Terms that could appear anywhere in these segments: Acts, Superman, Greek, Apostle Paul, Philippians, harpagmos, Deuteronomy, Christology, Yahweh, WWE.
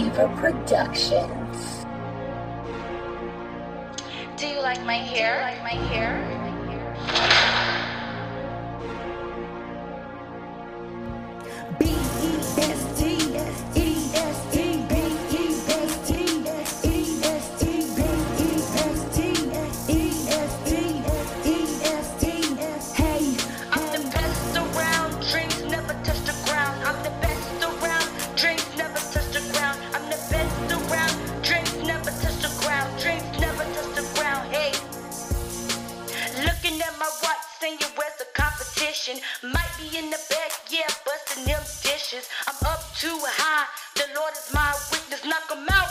Zebra Productions. Do you like my hair? Might be in the back, yeah, busting them dishes. I'm up too high, the Lord is my witness. Knock them out,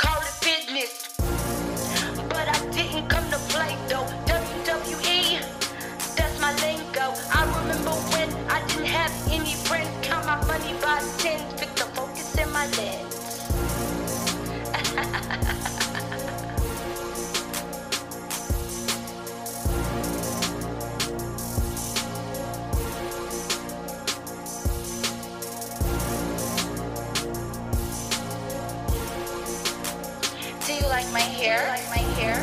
call it business. But I didn't come to play though, WWE, that's my lingo. I remember when I didn't have any friends. Count my money by tens, pick the focus in my lens. Do you like my hair?